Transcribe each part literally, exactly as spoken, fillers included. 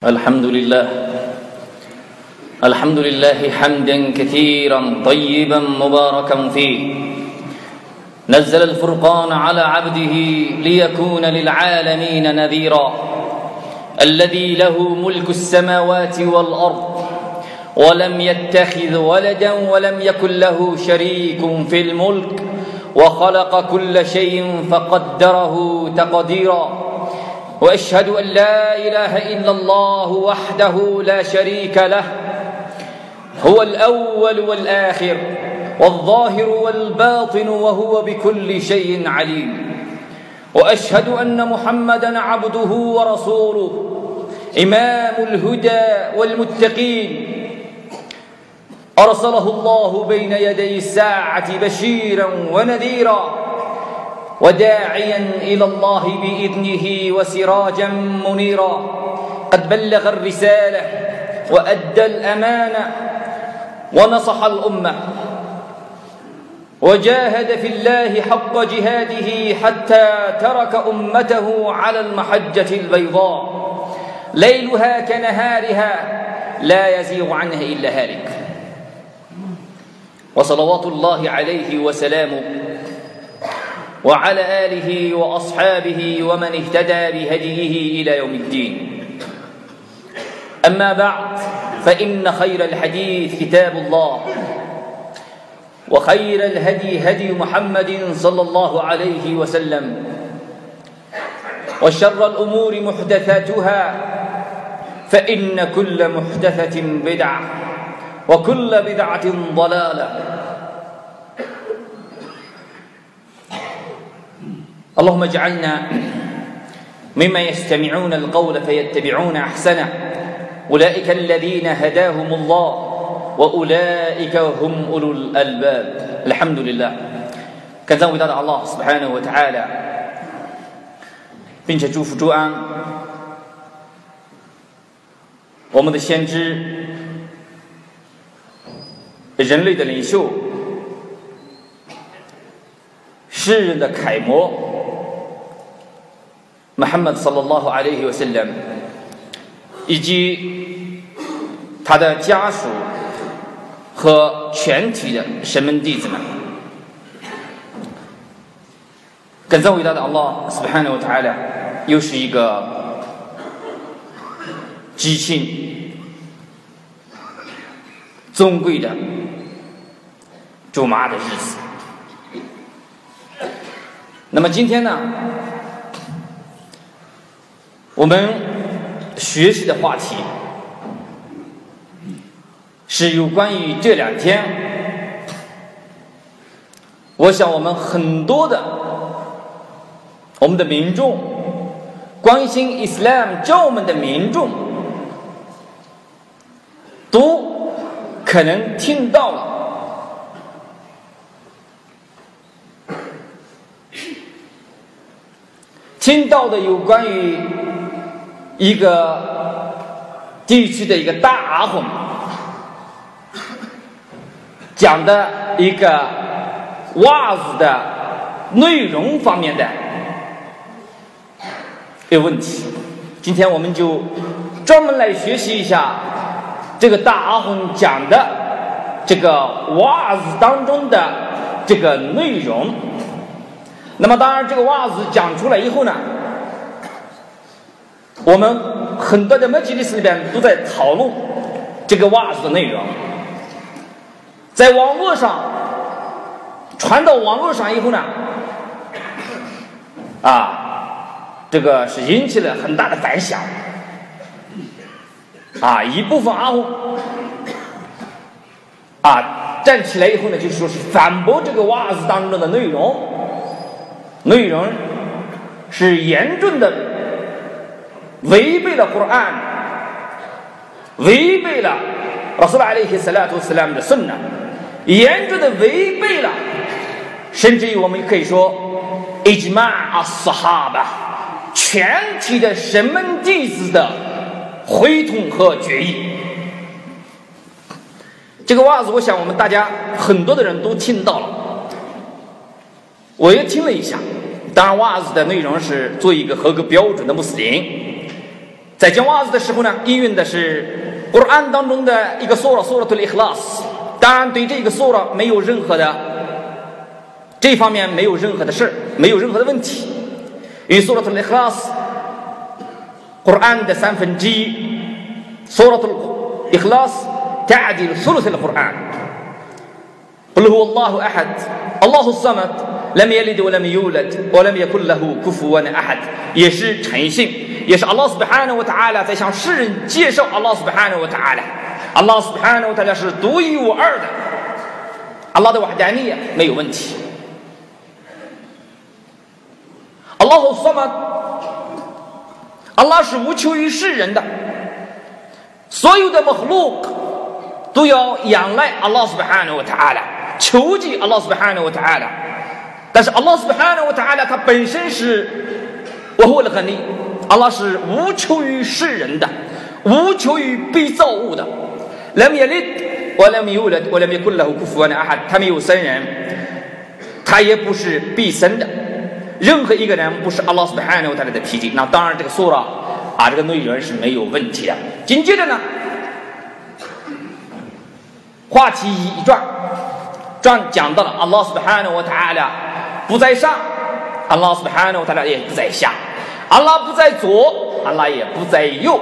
الحمد لله الحمد لله حمدا كثيرا طيبا مباركا فيه نزل الفرقان على عبده ليكون للعالمين نذيرا الذي له ملك السماوات والأرض ولم يتخذ ولدا ولم يكن له شريك في الملك وخلق كل شيء فقدره تقديرا وأشهد أن لا إله إلا الله وحده لا شريك له هو الأول والآخر والظاهر والباطن وهو بكل شيء عليم وأشهد أن محمدًا عبده ورسوله إمام الهدى والمتقين أرسله الله بين يدي الساعة بشيرًا ونذيرًا وداعيا إلى الله بإذنه وسراجا منيرا قد بلغ الرسالة وأدى الأمانة ونصح الأمة وجاهد في الله حق جهاده حتى ترك أمته على المحجة البيضاء ليلها كنهارها لا يزيغ عنه إلا هالك وصلوات الله عليه وسلامه وعلى آله وأصحابه ومن اهتدى بهديه إلى يوم الدين أما بعد فإن خير الحديث كتاب الله وخير الهدي هدي محمد صلى الله عليه وسلم وشر الأمور محدثاتها فإن كل محدثة بدعة وكل بدعة ضلالة اللهم اجعلنا ممن يستمعون القول فيتبعون أحسنه أولئك الذين هداهم الله وأولئك هم أولو الألباب الحمد لله 感谢伟大的 Allah سبحانه وتعالى 并且祝福祝安我们的先知人类的领袖世人的楷模محمد صلى الله عليه وسلم 以及他的家属和全体的神门弟子们，感赞伟大的 Allah Subhanahu wa Taala， 又是一个吉庆尊贵的主麻的日子。那么今天呢？我们学习的话题是有关于这两天，我想我们很多的我们的民众，关心 Islam 教门的民众，都可能听到了听到的有关于一个地区的一个大阿訇讲的一个袜子的内容方面的有问题，今天我们就专门来学习一下这个大阿訇讲的这个袜子当中的这个内容。那么当然这个袜子讲出来以后呢，我们很多的麦吉里斯里边都在讨论这个袜子的内容，在网络上传到网络上以后呢，啊，这个是引起了很大的反响，啊，一部分阿訇啊站起来以后呢，就说是反驳这个袜子当中的内容，内容是严重的。违背了古兰，违背了拉苏拉阿里希斯拉图斯拉姆的圣呢，严重的违背了，甚至于我们可以说，伊吉玛阿斯哈巴全体的神门弟子的回统和决议。这个袜子，我想我们大家很多的人都听到了，我也听了一下。当然，袜子的内容是做一个合格标准的穆斯林。在讲瓦子的时候呢，应用的是古兰当中的一个苏拉苏拉 Al-Ikhlas， 当然对这个苏拉没有任何的这方面没有任何的事，没有任何的问题，因为苏拉 Al-Ikhlas 古兰的三分之一，苏拉 Al-Ikhlas تعدل ثلث القرآن قل هو الله أحد الله الصمد لم يلد ولم يولد ولم يكن له كفوا أحد 也是诚信，也是 Allah Subhanahu wa Taala 在向世人介绍 Allah Subhanahu wa Taala。Allah Subhanahu wa Taala 是独一无二的， Allah 的 Wahdaniyya 没有问题。Allahu Samad， Allah 是无求于世人的，所有的 Makhluq 都要仰赖 Allah Subhanahu wa Taala， 求济 Allah Subhanahu wa Taala。但是 Allah Subhanahu wa Taala 它本身是 Wahual Ghani。阿拉是无求于世人的，无求于被造物的。لم يلد ولم يولد ولم يكن له كفوا أحد， 他没有生人，他也不是必生的。任何一个人不是阿拉苏巴汗和他的皮底。那当然，这个苏拉啊，这个内容是没有问题的。紧接着呢，话题一转，转讲到了阿拉苏巴汗和他俩不在上，阿拉苏巴汗和他俩也不在下。安拉不在左，安拉也不在右。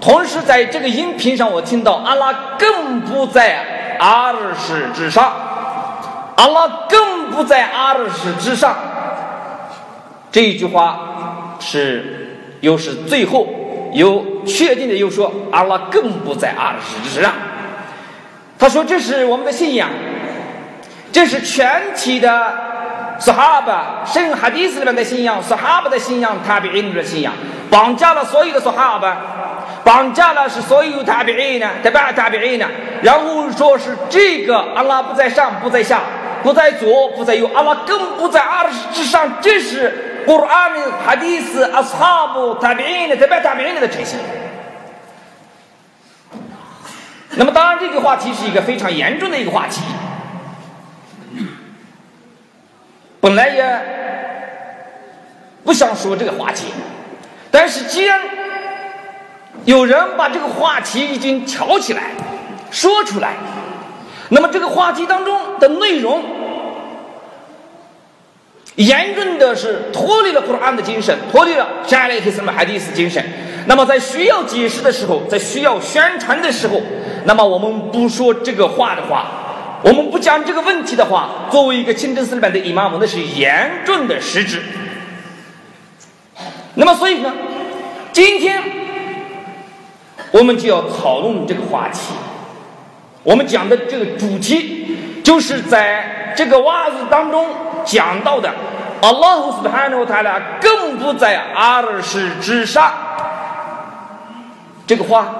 同时，在这个音频上，我听到安拉更不在阿尔什之上，安拉更不在阿尔什之上。这一句话是又是最后又确定的，又说安拉更不在阿尔什之上。他说：“这是我们的信仰，这是全体的。”苏哈巴圣哈迪斯里面的信仰，苏哈巴的信仰，塔比因的信仰，绑架了所有的苏哈巴，绑架了是所有塔比因呢，塔巴塔比因呢，然后说是这个安拉不在上，不在下，不在左，不在右，安拉更不在阿尔什之上，这是古兰、哈迪斯、阿斯哈布、塔比因的、塔巴塔比因的诚信。那么，当然这个话题是一个非常严重的一个话题。本来也不想说这个话题，但是既然有人把这个话题已经挑起来说出来，那么这个话题当中的内容严重的是脱离了古兰的精神，脱离了沙利克斯和哈迪斯精神。那么在需要解释的时候，在需要宣传的时候，那么我们不说这个话的话，我们不讲这个问题的话，作为一个清真寺里面的伊玛目，那是严重的失职。那么，所以呢，今天我们就要讨论这个话题。我们讲的这个主题，就是在这个瓦子当中讲到的，阿拉苏巴汗和他俩更不在阿尔什之上。这个话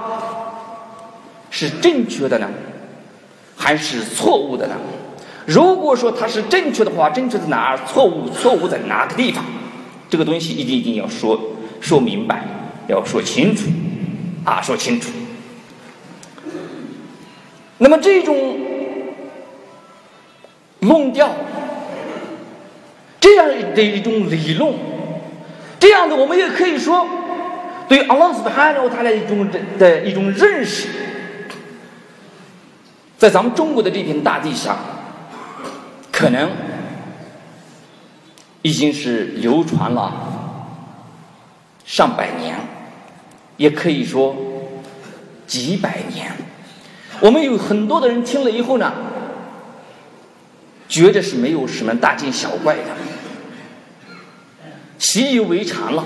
是正确的呢？还是错误的呢？如果说它是正确的话，正确在哪儿？错误，错误在哪个地方？这个东西一定一定要说说明白，要说清楚啊，说清楚。那么这种论调，这样的一种理论，这样的我们也可以说对阿拉苏巴汗和他的一种的一种认识。在咱们中国的这片大地上，可能已经是流传了上百年，也可以说几百年。我们有很多的人听了以后呢，觉得是没有什么大惊小怪的，习以为常了，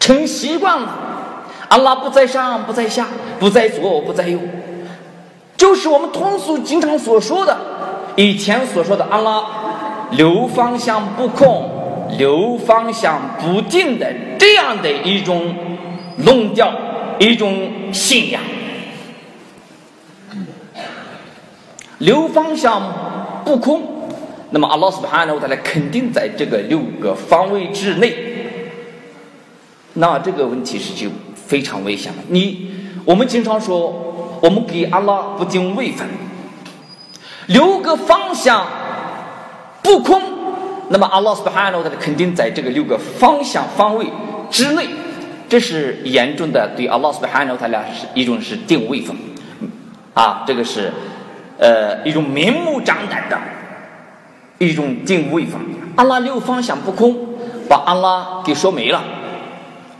成习惯了。安拉不在上，不在下，不在左，不在右。就是我们通俗经常所说的，以前所说的安拉流方向不控、流方向不定的这样的一种论调、一种信仰。流方向不空，那么阿拉苏巴汗和他肯定在这个六个方位之内。那这个问题是就非常危险了。你我们经常说。我们给安拉不定位分，六个方向不空，那么安拉 Subhanahu 肯定在这个六个方向方位之内。这是严重的对 Allah Subhanahu wa Taala 一种是定位风啊，这个是呃一种明目张胆的一种定位风。安拉六方向不空，把安拉给说没了。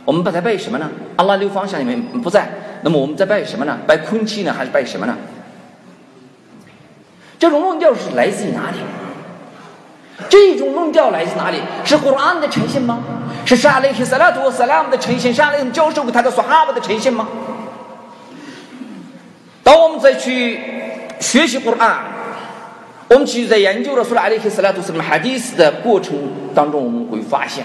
我们把它拜什么呢？安拉六方向里面不在，那么我们在拜什么呢？拜空气呢，还是拜什么呢？这种论调是来自于哪里？这种论调来自哪里？是古兰的呈现吗？是沙利希·萨拉图·萨拉姆的呈现，沙利希教授给他的苏哈巴的呈现吗？当我们再去学习古兰，我们去在研究了苏拉阿里希·萨拉图·萨拉姆哈迪斯的过程当中，我们会发现，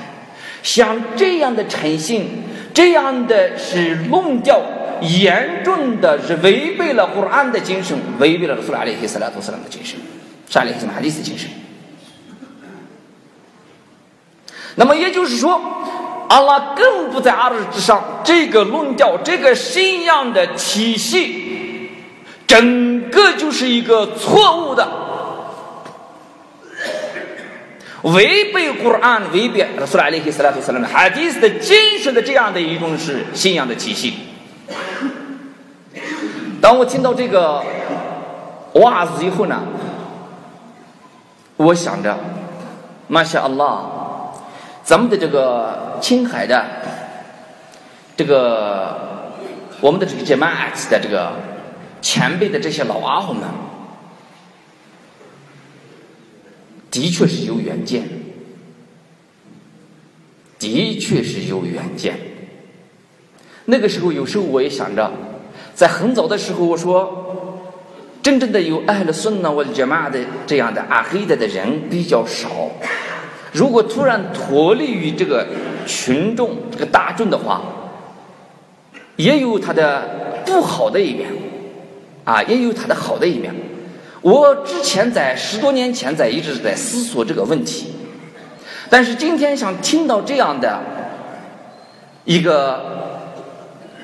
像这样的诚信，这样的是论调，严重的是违背了古兰的精神，违背了苏拉阿里希·萨拉图·萨拉姆的精神，沙利希·萨拉姆哈迪斯的精神。那么也就是说，安拉更不在阿尔之上，这个论调，这个信仰的体系，整个就是一个错误的，违背古兰、违背拉苏拉阿里希·萨拉图·萨拉姆哈迪斯的精神的这样的一种是信仰的体系。当我听到这个哇子以后呢，我想着，马夏阿拉。咱们的这个青海的这个我们的这个 Jamaat 的这个前辈的这些老阿訇们，的确是有远见，的确是有远见。那个时候，有时候我也想着，在很早的时候，我说，真正的有阿勒苏纳和 Jamaat 的这样的阿黑的的人比较少。如果突然脱离于这个群众、这个大众的话，也有它的不好的一面，啊，也有它的好的一面。我之前在十多年前在一直在思索这个问题，但是今天想听到这样的一个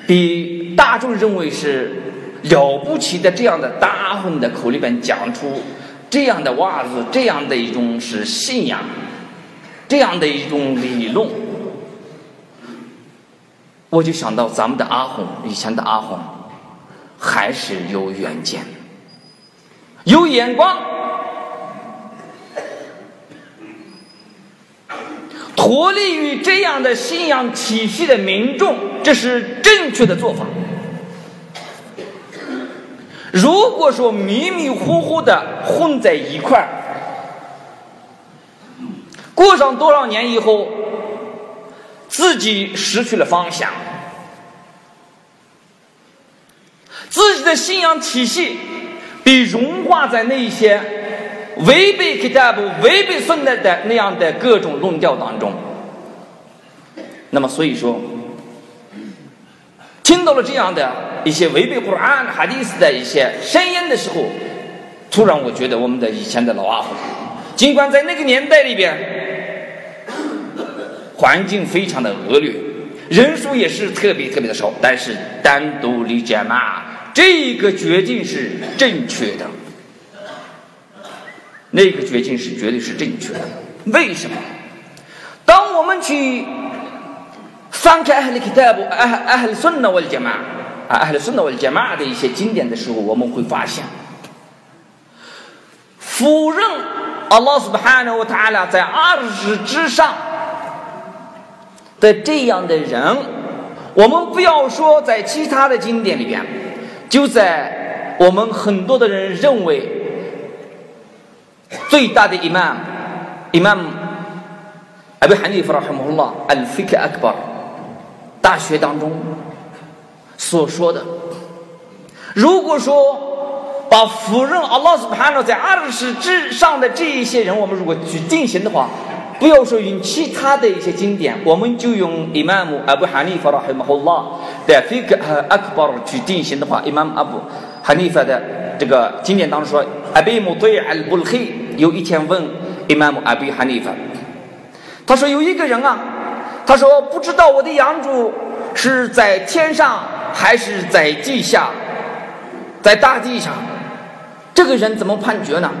比大众认为是了不起的这样的大阿訇的口里边讲出这样的袜子，这样的一种是信仰。这样的一种理论，我就想到咱们的阿訇，以前的阿訇还是有远见、有眼光，脱离于这样的信仰体系的民众，这是正确的做法。如果说迷迷糊糊的混在一块儿，过上多少年以后，自己失去了方向，自己的信仰体系被融化在那些违背 kitab、违背sunna的那样的各种论调当中。那么，所以说，听到了这样的一些违背古兰、哈迪斯的一些声音的时候，突然我觉得我们的以前的老阿訇，尽管在那个年代里边，环境非常的恶劣，人数也是特别特别的少，但是单独理解嘛，这个决定是正确的，那个决定是绝对是正确的。为什么？当我们去翻开 أهل الكتاب أهل السنة والجماعة أهل السنة والجماعة 的一些经典的时候，我们会发现，否认 Allah Subhanahu wa Taala 在二十之上。的这样的人，我们不要说在其他的经典里边，就在我们很多的人认为最大的伊玛伊玛阿布哈尼法拉哈穆拉安菲克阿克巴大学当中所说的，如果说把否认阿拉斯帕诺在二十之上的这一些人，我们如果去进行的话，不要说用其他的一些经典，我们就用 Imam Abu Hanifa rahimahullah 的 Fiqh Akbar 去定型的话， Imam Abu Hanifa 的这个经典当中说 Abi Muti' al-Bulkhi 有一天问 Imam Abu Hanifa， 他说有一个人啊，他说不知道我的养主是在天上还是在地下，在大地上，这个人怎么判决呢？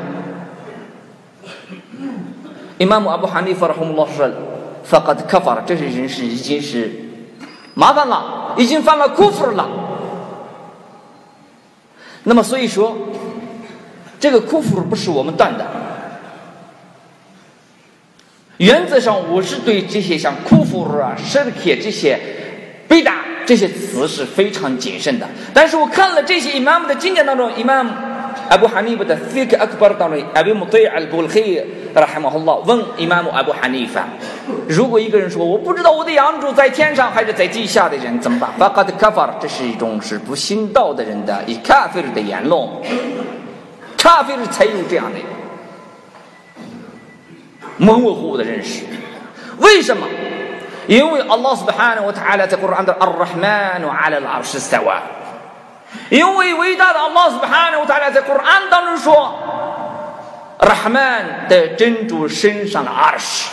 伊玛目阿布哈尼法拉哈穆拉说：“法格克法了，这些人是已经是麻烦了，已经犯了库弗了。那么所以说，这个库弗不是我们断的。原则上，我是对这些像库弗啊、舍克这些、贝达这些词是非常谨慎的。但是我看了这些 imam 的经典当中 ，imam Abu Hanifa 的 Thiq Akbar 当中 ，Abu Mutai al-Bulhi rahimahullah 问 imam Abu Hanifa， 如果一个人说我不知道我的养主在天上还是在地下的人怎么办 ？Faqad kafar， 这是一种是不信道的人的以卡菲尔的言论，卡菲尔才有这样的模模糊糊的认识。为什么？因为 Allah subhanahu wa ta'ala 在 Quran 的 Ar-Rahman ala al-Arsh istawa， 因为伟大的 Allah subhanahu wa ta'ala 在 Quran 当中说 Rahman 的真主身上的 Arsh，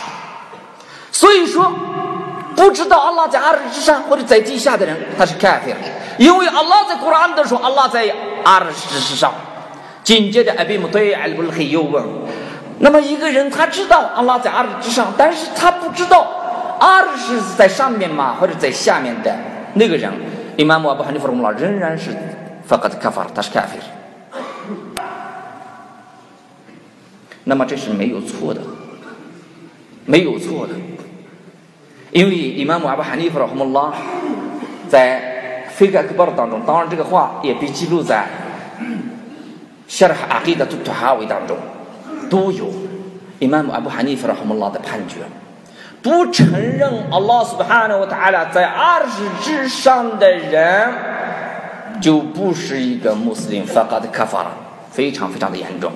所以说不知道 Allah 在 Arsh 之上或者在地下的人他是 kafir， 因为 Allah 在 Quran 当中说 Allah 在 Arsh 之上。紧接着 Abi Mutai al-Bulhi 又问，那么一个人他知道 Allah 在 Arsh 之上，但是他不知道二是在上面嘛，或者在下面的那个人 ，Imam Abu Hanifa rahimahullah 仍然是 faqad kafar， 他是 kafir。那么这是没有错的，没有错的，因为 Imam Abu Hanifa rahimahullah 在 Fiqh Akbar 当中，当然这个话也被记录在 Sharh Aqidat al-Tahawi 当中，都有 Imam Abu Hanifa rahimahullah 的判决。不承认 Allah subhanahu wa ta'ala 在二十之上的人就不是一个穆斯林 faqad kafara， 非常非常的严重。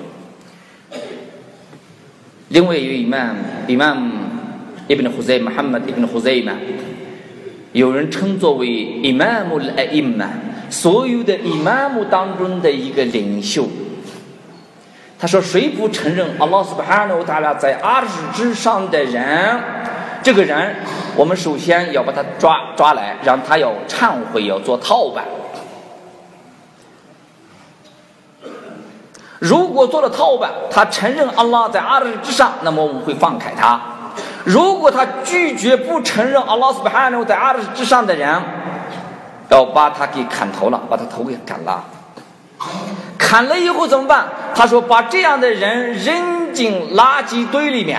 另外有 imam imam ibn Huzayma Muhammad ibn Huzayma， 有人称作为 imam al-a'imma， 所有的 imam 当中的一个领袖，他说谁不承认 Allah subhanahu wa ta'ala 在二十之上的人，这个人我们首先要把他抓抓来，让他要忏悔，要做套吧。如果做了套吧，他承认安拉在阿尔之上，那么我们会放开他。如果他拒绝不承认安拉 subhanahu 在阿尔之上的人，要把他给砍头了，把他头给砍了。砍了以后怎么办？他说把这样的人扔进垃圾堆里面，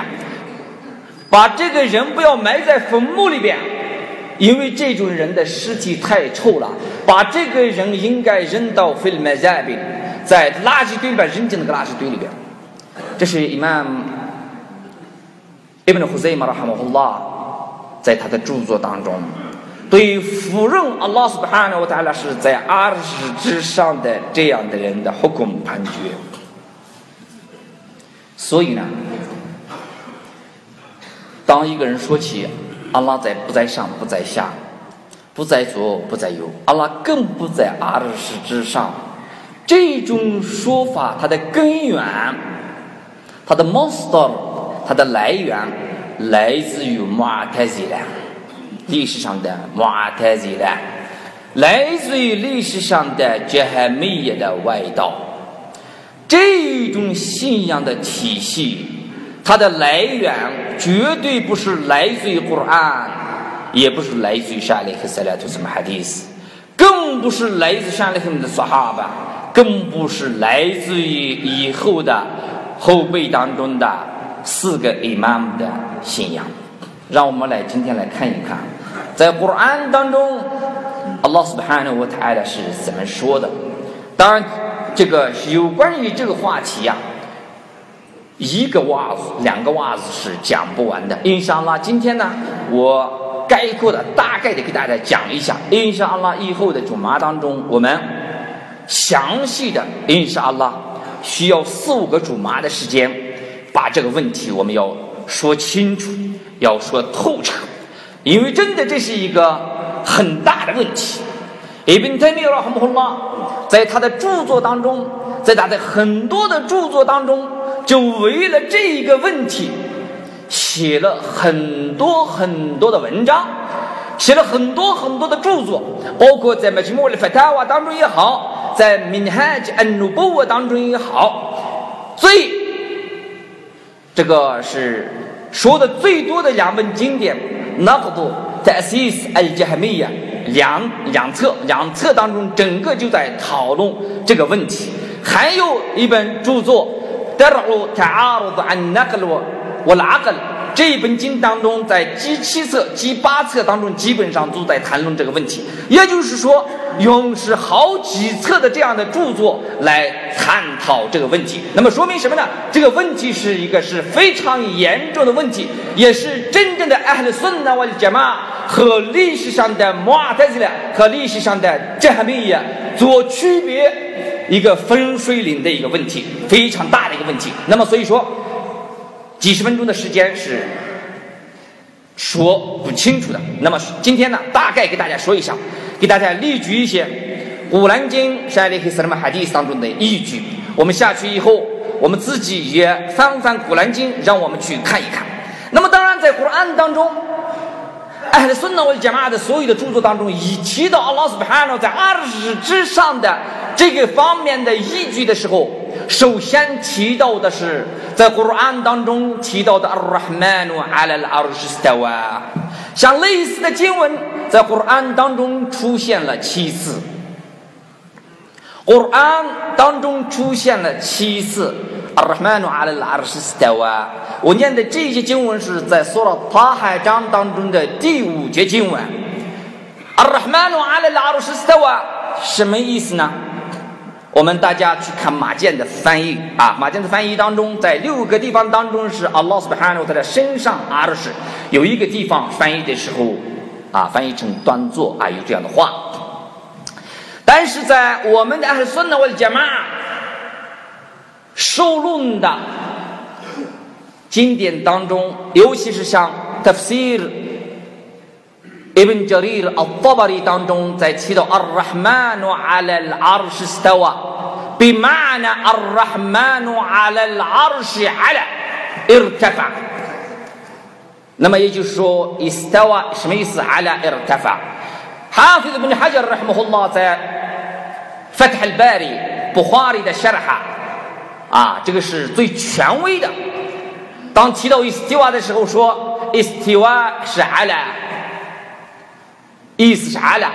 把这个人不要埋在坟墓里边，因为这种人的尸体太臭了，把这个人应该扔到 fil mazabin， 在垃圾堆里边，扔进那个垃圾堆里边。这是 Imam Ibn Huzayma rahimahullah 在他的著作当中对否认 Allah subhanahu wa ta'ala 是在二十之上的这样的人的 hukum 判决。所以呢，当一个人说起安拉在不在上不在下，不在左不在右，安拉更不在阿什之上，这种说法它的根源，它的 monster， 它的来源来自于穆阿塔吉拉，历史上的穆阿塔吉拉，来自于历史上的杰哈米耶的外道。这种信仰的体系它的来源绝对不是来自于 Quran， 也不是来自于沙利克萨拉图什么 Hadith， 更不是来自沙利克的撒哈巴，更不是来自于以后的后辈当中的四个 Imam 的信仰。让我们来今天来看一看，在 Quran 当中 Allah subhanahu wa ta'ala 是怎么说的。当然这个有关于这个话题啊，一个袜子两个袜子是讲不完的，因沙拉今天呢我概括的大概的给大家讲一下，因沙拉以后的主麻当中我们详细的，因沙拉需要四五个主麻的时间把这个问题我们要说清楚，要说透彻，因为真的这是一个很大的问题。Ibn Taymiyyah rahimahullah 在他的著作当中，在他的很多的著作当中就为了这一个问题写了很多很多的文章，写了很多很多的著作，包括在 Majmu' al-Fatawa 当中也好，在 Minhaj an-Nubuwwa 当中也好。所以这个是说的最多的两本经典 Naqd Ta'sis al-Jahmiyya 两两册，两册当中整个就在讨论这个问题。还有一本著作《درء تعارض النقل والعقل》，这一本经当中，在第七册、第八册当中，基本上都在谈论这个问题。也就是说，用是好几册的这样的著作来探讨这个问题。那么说明什么呢？这个问题是一个是非常严重的问题，也是真正的阿ห์里孙呐 wal jamaah 和历史上的穆特ซิ拉和历史上的加哈米呀做区别一个分水岭的一个问题，非常大的一个问题。那么所以说，几十分钟的时间是说不清楚的。那么今天呢，大概给大家说一下，给大家例举一些古兰经、沙利黑斯拉玛哈迪斯当中的依据。我们下去以后，我们自己也翻翻古兰经，让我们去看一看。那么当然，在古兰当中，阿里孙纳沃贾玛的所有的著作当中，已提到阿拉苏巴汗在二十之上的这个方面的依据的时候，首先提到的是在古兰当中提到的Ar-Rahmanu 'ala al-'arshi istawa， 像类似的经文在古兰当中出现了七次，古兰当中出现了七次 Ar-Rahmanu 'ala al-'arshi istawa。 我念的这些经文是在苏拉塔海章当中的第五节经文。 Ar-Rahmanu 'ala al-'arshi istawa 什么意思呢？我们大家去看马健的翻译啊，马健的翻译当中，在六个地方当中是阿拉苏巴汗他的身上阿尔什，有一个地方翻译的时候啊，翻译成端坐啊，有这样的话。但是在我们的阿里孙纳沃的讲嘛受论的经典当中，尤其是像 tafsir。Ibn Jarir al-Tabari 当中在提到 Ar-Rahmanu 'ala al-'arshi istawa， بمعنى Ar-Rahmanu 'ala al-'arshi 'ala irtafa。 那么也就是说 istawa 什么意思？ ala irtafa。 Hafiz ibn Hajar rahimahullah 在 Fath al-Bari Bukhari 的 sharh 啊，这个是最权威的，当提到 istawa 的时候说 istawa 是 ala，意思是阿拉，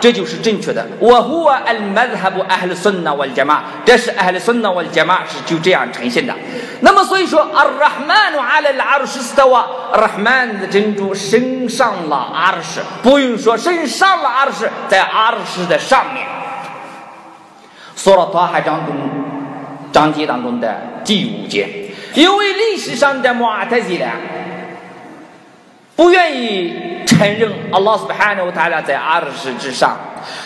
这就是正确的。这是阿里孙纳瓦加玛是就这样呈现的。那么所以说，阿拉曼努阿拉拉尔什斯特瓦，阿拉曼的珍珠升上了阿尔什，不用说升上了阿尔什，在阿尔什的上面。说了塔海章中章节当中的第五节，因为历史上的穆特ซิ拉不愿意承认阿拉苏巴汗在阿尔什之上，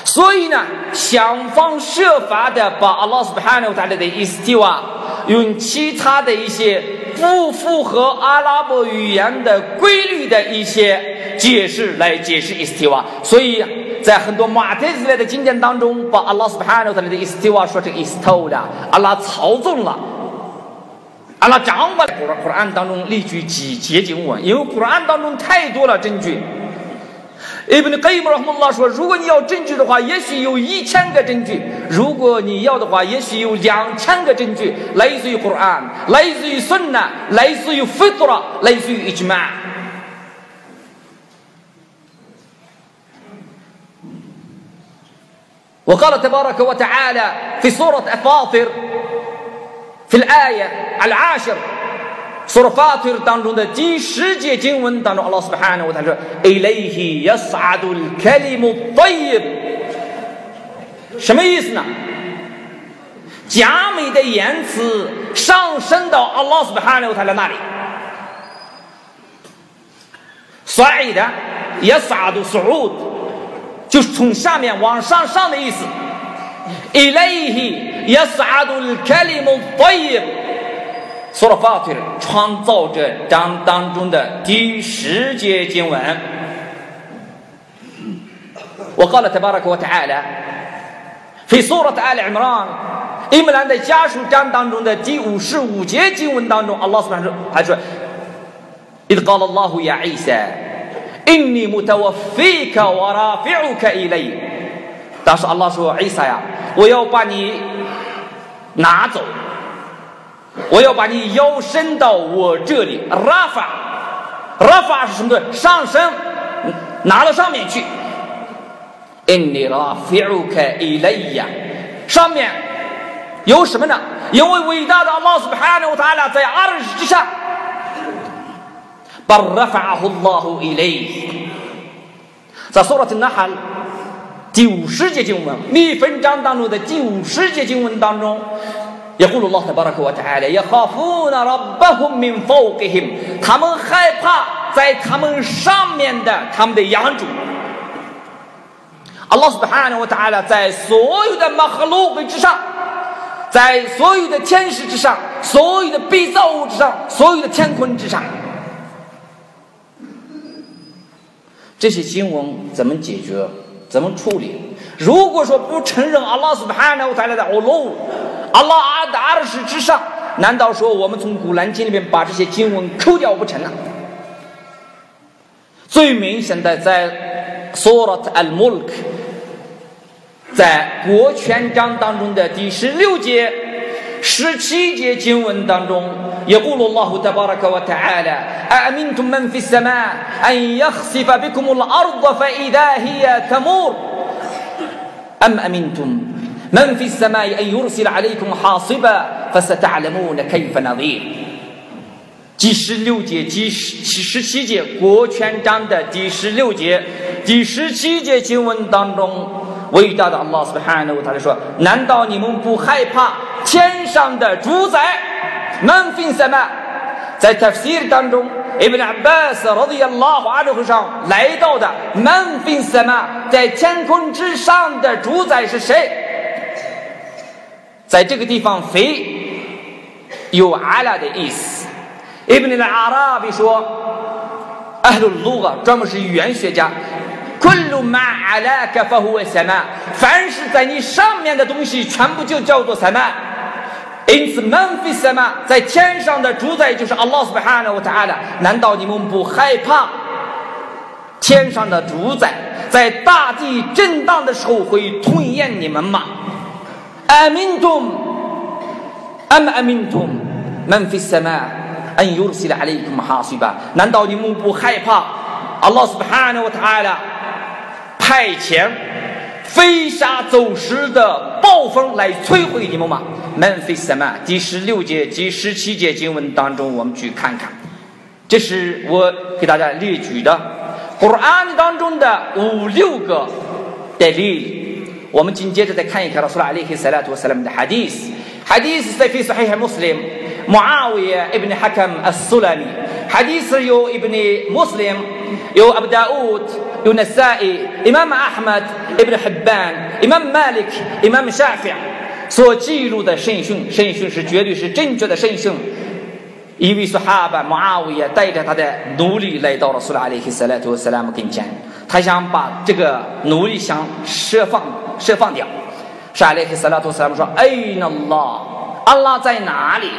所以呢，想方设法的把阿拉苏巴汗的伊斯蒂瓦用其他的一些不符合阿拉伯语言的规律的一些解释来解释伊斯蒂瓦，所以在很多马特斯类的经典当中，把阿拉苏巴汗的伊斯蒂瓦说成伊斯透的，阿拉操纵了。阿拉掌管古古兰当中例举几节经文，因为古兰当中太多了证据。Ibn Qayyim rahimahullah 说，如果你要证据的话，也许有一千个证据；如果你要的话，也许有两千个证据，来自于古兰，来自于sunna，来自于 fitra， 来自于 ijma。وقال تبارك وتعالى في سورة فاطر في الآية العاشر سورة فاطر 当中的第十节经文当中， Allah سبحانه وتعالى إليه يصعد الكلم الطيب， 什么意思呢？佳美的言辞上升到 Allah سبحانه وتعالى 那里。 صعد يصعد صعود 就是从下面往上上的意思。 إليه يصعد الكلم الطيب， 苏拉法特创造这章当中的第十节经文。وقال تبارك وتعالى في سورة آل عمران عمران的家属章当中的第五十五节经文当中， Allah سبحانه 还说 إذ قال الله يا عيسى إني متوفيك ورافعك إلي。 当时 Allah 说， عيسى 呀，我要把你拿走，我要把你腰伸到我这里。拉法，拉法是什么？上升，拿到上面去。上面有什么呢？因为伟大的阿拉苏巴哈纳沃塔阿拉在阿尔之下，把拉法阿胡拉胡伊勒，在苏拉特纳罕第五十节经文，密分章当中的第五十节经文当中，也呼噜拉特巴拉克瓦塔阿拉，也哈夫纳拉巴胡民佛给他们，他们害怕在他们上面的他们的养主。阿拉苏巴哈纳沃塔阿拉在所有的马哈鲁贝之上。在所有的天使之上，所有的被造物之上，所有的天空之上，这些经文怎么解决？怎么处理？如果说不承认阿拉苏巴哈纳沃塔阿拉的奥罗，阿拉的阿尔什之上，难道说我们从古兰经里面把这些经文抠掉不成了？最明显的在 Surat al-Mulk。在国权章当中的第十六节、十七节经文当中，也呼噜拉胡特巴拉克瓦塔阿拉，阿明图曼菲斯玛，安亚克西法比库姆拉阿尔达，法伊达希亚塔穆尔，安阿明图曼菲斯玛，安尤斯拉阿里库姆哈西巴，法萨塔勒穆纳凯法纳迪。第十六节、第十七节国权章的第十六节、第十七节经文当中。伟大的 Allah Subhanahu Wa Taala 说：“难道你们不害怕天上的主宰？”南非什么？在 tafsir 当中 ，Ibn Abbas radiyallahu anhu 上来到的南非什么？在天空之上的主宰是谁？在这个地方，非有阿拉的意思。Ibn al-Arabi 说 ，Ahlul Lugha 专门是语言学家。凡是在你上面的东西全部就叫做什么？因此在天上的主宰就是 Allah Subhanahu Wa Ta'ala。 难道你们不害怕天上的主宰在大地震荡的时候会吞咽你们吗？ Amintum Am Amintum Man fi sama An yursila alaykum hasiba， 难道你们不害怕 Allah Subhanahu Wa Ta'ala派遣飞沙走石的暴风来摧毁你们吗？曼菲什曼第十六节、第十七节经文当中，我们去看看。这是我给大家列举的古兰当中的五六个 dalil。我们紧接着再看一看拉苏拉阿里希萨拉图萨拉姆的 hadith。hadith 在 في صحيح مسلم معاوية ابن حكم السلمي。hadith 有 ابن مسلم 有 أبو داود。有Nasa'i、Imam Ahmad、Ibn Hibban、Imam Malik、Imam Shafi 所记录的圣训，圣训是绝对是正确的圣训。一位苏哈巴穆阿维亚带着他的奴隶来到了苏拉阿里希萨拉图萨拉姆跟前，他想把这个奴隶想释放释放掉。沙阿里希萨拉图萨拉姆说：“哎那拉，安拉在哪里？”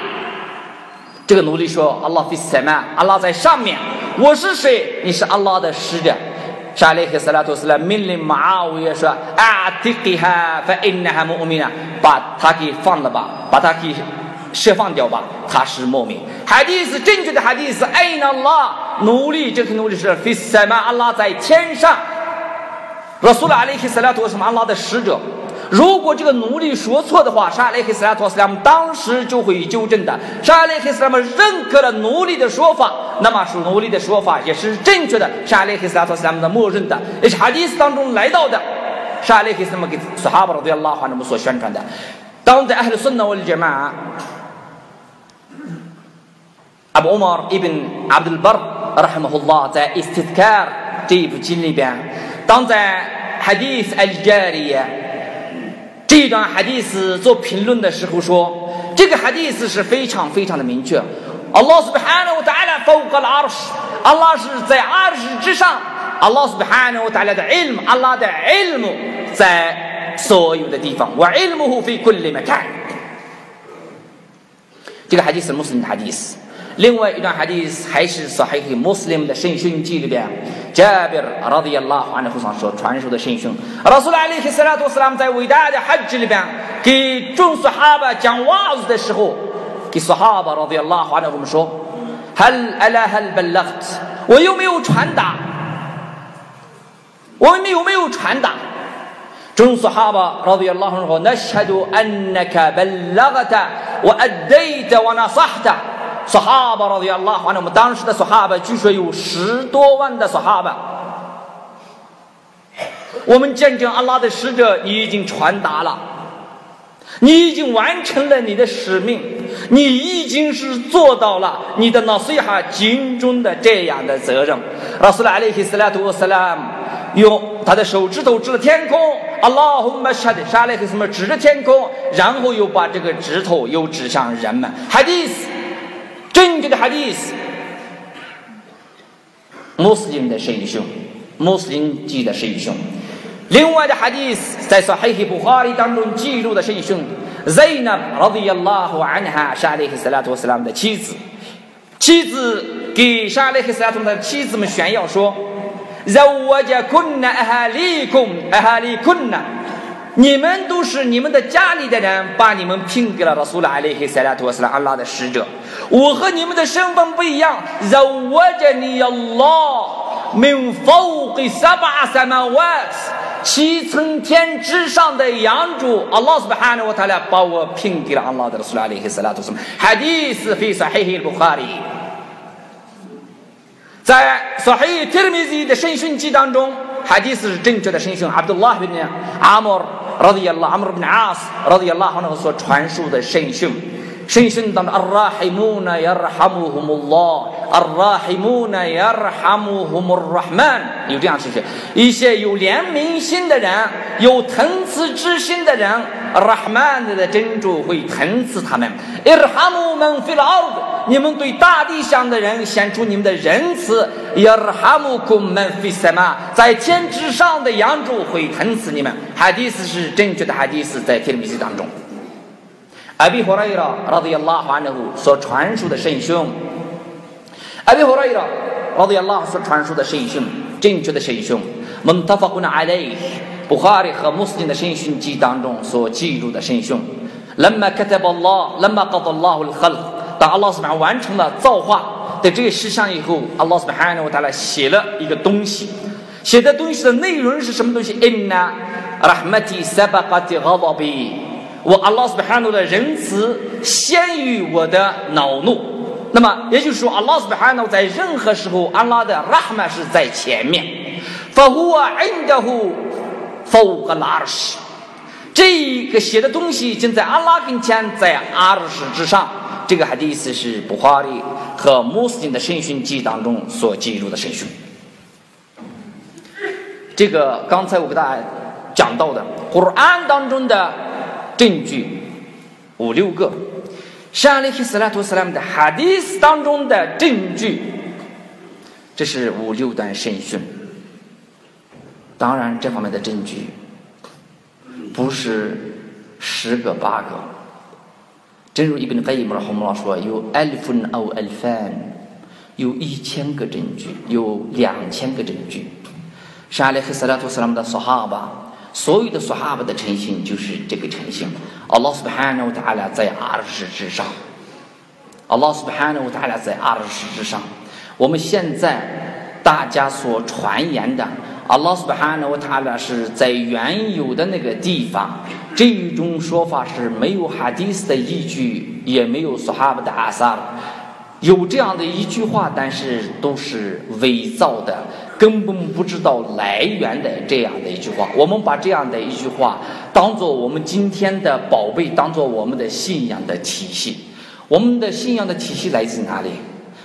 这个奴隶说：“安拉在什么？安拉在上面。我是谁？你是安拉的使者。”沙利克·萨拉图斯拉命令马阿维亚说：“阿提吉哈，反因那哈穆米娜，把他给放了吧，把他给释放掉吧，他是穆民。”哈迪斯正确的哈迪斯，安拉奴隶，这个奴隶是非什么？安拉在天上。拉苏拉阿里克·萨拉图什么？安拉的使者。如果这个奴隶说错的话，沙利克·萨拉图斯拉当时就会纠正的。沙利克·萨拉姆认可了奴隶的说法。那么属奴隶的说法也是正确的，沙利克斯拉托斯拉姆的默认的，也是哈迪斯当中来到的，沙利克斯拉姆给苏哈巴拉对阿拉哈那么所宣传的。当在阿里孙纳沃的杰玛，阿布乌马伊本阿布德巴尔拉哈穆拉在伊斯提卡这一部经里边，当在哈迪斯阿里加里亚这一段哈迪斯做评论的时候说，这个哈迪斯是非常非常的明确。Allah subhanahu wa ta'ala فوق العرش， Allah 是在阿尔什之上， Allah subhanahu wa ta'ala 的 ilm， Allah 的 ilm 在所有的地方， وعلمه في كل مكان。 这个 hadith 是 muslim 的 hadith。 另外一段 hadith 还是 sahih muslim 的圣训记里边， Jabir radiyallahu anhu 所传授的圣训， Rasul alayhi salatu wasalam 在伟大的 hajj 里边给众 sahaba 讲瓦子的时候，给苏哈巴拉迪拉华呢，我们说，哈阿拉哈本勒特，我有没有传达？我们有没有传达？正说哈巴，拉迪亚拉说：“那是读安那卡巴拉格塔，我阿代塔，我那撒塔。”说哈巴，拉迪亚拉说：“我们当时的说哈巴，据说有十多万的说哈巴。我们见证安拉的使者，你已经传达了，你已经完成了你的使命，你已经是做到了你的纳西哈尽忠的这样的责任。”拉苏拉阿里希斯拉图斯拉姆。 用他的手指头指着天空，阿拉洪巴沙的沙勒克什么指着天空，然后又把这个指头又指向人们。哈迪斯，正确的哈迪斯，穆斯林的圣雄，穆斯林记的圣雄。另外的哈迪斯在《撒黑布哈里》当中记录的圣雄，塞纳拉迪亚拉和安哈沙勒克斯拉图斯拉姆的妻子，妻子给沙勒克斯拉图的妻子们炫耀说。 زوجكن أهاليكم أهاليكن 你们都是你们的家里的人，把你们聘给了拉苏拉阿里黑塞拉图斯拉安拉的使者。我和你们的身份不一样。زوجني الله من فوق سبع سماوات 七层天之上的养主，阿拉苏巴汗的我他俩把我聘给了安拉的拉苏拉阿里黑塞拉图斯拉。حديث في صحيح البخاري 在撒黑提尔米兹的圣训记当中，哈迪斯是正确的圣训。阿卜杜拉bin阿穆尔拉迪亚拉阿穆尔bin阿斯拉迪亚拉安所传述的圣训，圣训当中，阿拉希穆纳亚拉哈穆姆拉，阿拉希穆纳亚拉哈穆姆拉曼，有这样事情。一些有怜悯心的人，有疼慈之心的人，拉曼的真主会疼慈他们。伊拉哈穆曼菲拉尔。 你们对大地上的人显出你们的仁慈，在天之上的养主会疼死你们。哈迪斯是正确的哈迪斯，在提尔米兹当中，阿比胡莱拉拉迪亚拉哈那胡所传述的圣训，阿比胡莱拉拉迪亚拉所传述的圣训，正确的圣训，蒙塔法古纳阿莱，布哈里和穆斯林的圣训记当中所记录的圣训。لما كتب الله لما قضى الله الخلق 当阿拉斯曼完成了造化的这个事项以后，阿拉斯曼汉呢，我他来写了一个东西，写的东西的内容是什么东西？恩呐，拉哈蒂塞巴卡蒂阿巴比，我阿拉斯曼汉的仁慈先于我的恼怒。那么也就是说，阿拉斯曼汉在任何时候，安拉的拉哈曼是在前面。法胡啊，恩德胡，法乌格拉尔什，这个写的东西已经在安拉跟前，在阿尔什之上。 这个哈迪斯是布哈里和穆斯林的圣训记当中所记录的圣训。这个刚才我给大家讲到的，古安当中的证据五六个，沙利希斯拉图斯拉姆的哈迪斯当中的证据，这是五六段圣训。当然，这方面的证据不是十个八个。 正如伊本·盖伊姆拉·霍姆拉说：“有 alfun aw alfan， 有一千个证据，有两千个证据。沙利黑斯拉图斯拉姆的苏哈巴，所有的苏哈巴的诚信就是这个诚信。阿拉苏巴汗呢，他俩在阿尔什之上。阿拉苏巴汗呢，他俩在阿尔什之上。我们现在大家所传言的。” Allah Subhanahu wa Taala 是在原有的那个地方，这一种说法是没有哈迪斯的依据，也没有苏哈巴的阿萨。有这样的一句话，但是都是伪造的，根本不知道来源的这样的一句话。我们把这样的一句话当做我们今天的宝贝，当做我们的信仰的体系。我们的信仰的体系来自哪里？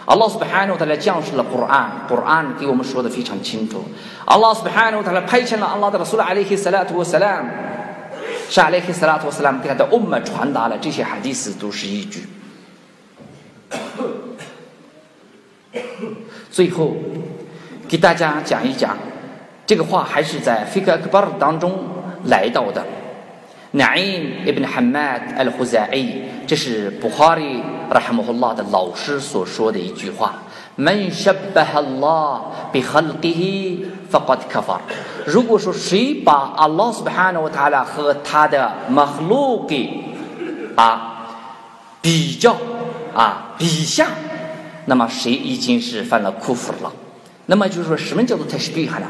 Allah Subhanahu wa Taala 降示了 Quran，Quran 给我们说的非常清楚。Allah Subhanahu wa Taala 派遣了 Allah 的 Rasul عليه الصلاة والسلام， 是 عليه الصلاة والسلام 给他的 Ummah 传达了这些 Hadith 都是依据。最后给大家讲一讲，这个话还是在 Fiqh Akbar 当中来到的。 Na'im ibn Hamad al-Khuzai， 这是布哈里拉哈穆哈拉的老师所说的一句话 ：“Man shabbaha Allah bi khalqihi faqad kafar。”如果说谁把 Allah Subhanahu wa Taala 和他的 makhluq 啊比较啊比下，那么谁已经是犯了 kufr 了。那么就是说，什么叫做 tashbih 呢？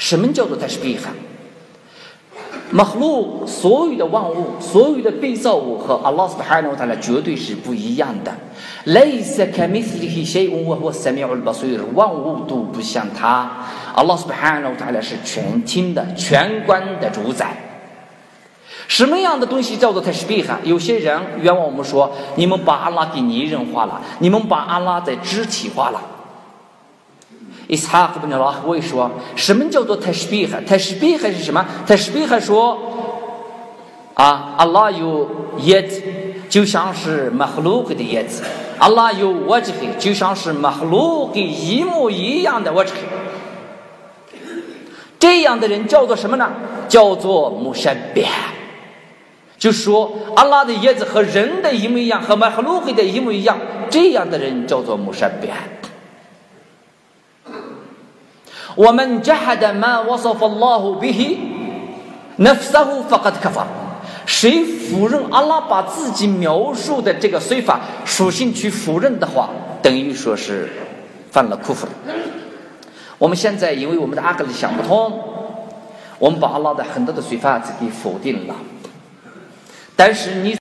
什么叫做 tashbih？ makhluq 所有的万物，所有的被造物和 Allah Subhanahu wa Taala 绝对是不一样的。ليس كمثله شيء وهو السميع البصير， 万物都不像他。Allah Subhanahu wa Taala 是全听的、全观的主宰。什么样的东西叫做 tashbih？ 有些人冤枉我们说，你们把安拉给拟人化了，你们把安拉在肢体化了。 Ishaq ibn Rahway 说：“什么叫做 tashbih？tashbih 是什么 ？tashbih 说啊 ，Allah 有 yad， 就像是 makhluq 的 yad；Allah 有 wajh， 就像是 makhluq 一模一样的 wajh。这样的人叫做什么呢？叫做 mushabbih。就说 Allah 的 yad 和人的一模一样，和 makhluq 的一模一样，这样的人叫做 mushabbih。” ومن جحد ما وصف الله به نفسه فقد كفر。谁否认安拉把自己描述的这个虽法属性去否认的话，等于说是犯了库弗。我们现在因为我们的阿克里想不通，我们把安拉的很多的虽法自己否定了，但是你。